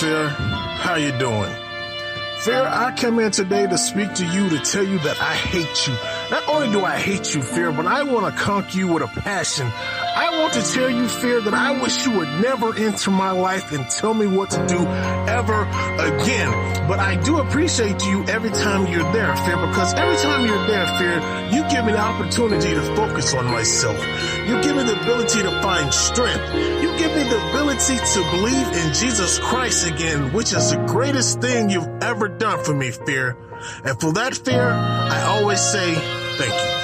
Fear, how you doing? Fear, I come in today to speak to you, to tell you that I hate you. Not only do I hate you, Fear, but I want to conk you with a passion. I want to tell you, Fear, that I wish you would never enter my life and tell me what to do ever again. But I do appreciate you every time you're there, Fear, because every time you're there, Fear, you give me the opportunity to focus on myself. You give me the ability to find strength. You give me the ability to believe in Jesus Christ again, which is the greatest thing you've ever done for me, Fear. And for that, Fear, I always say thank you.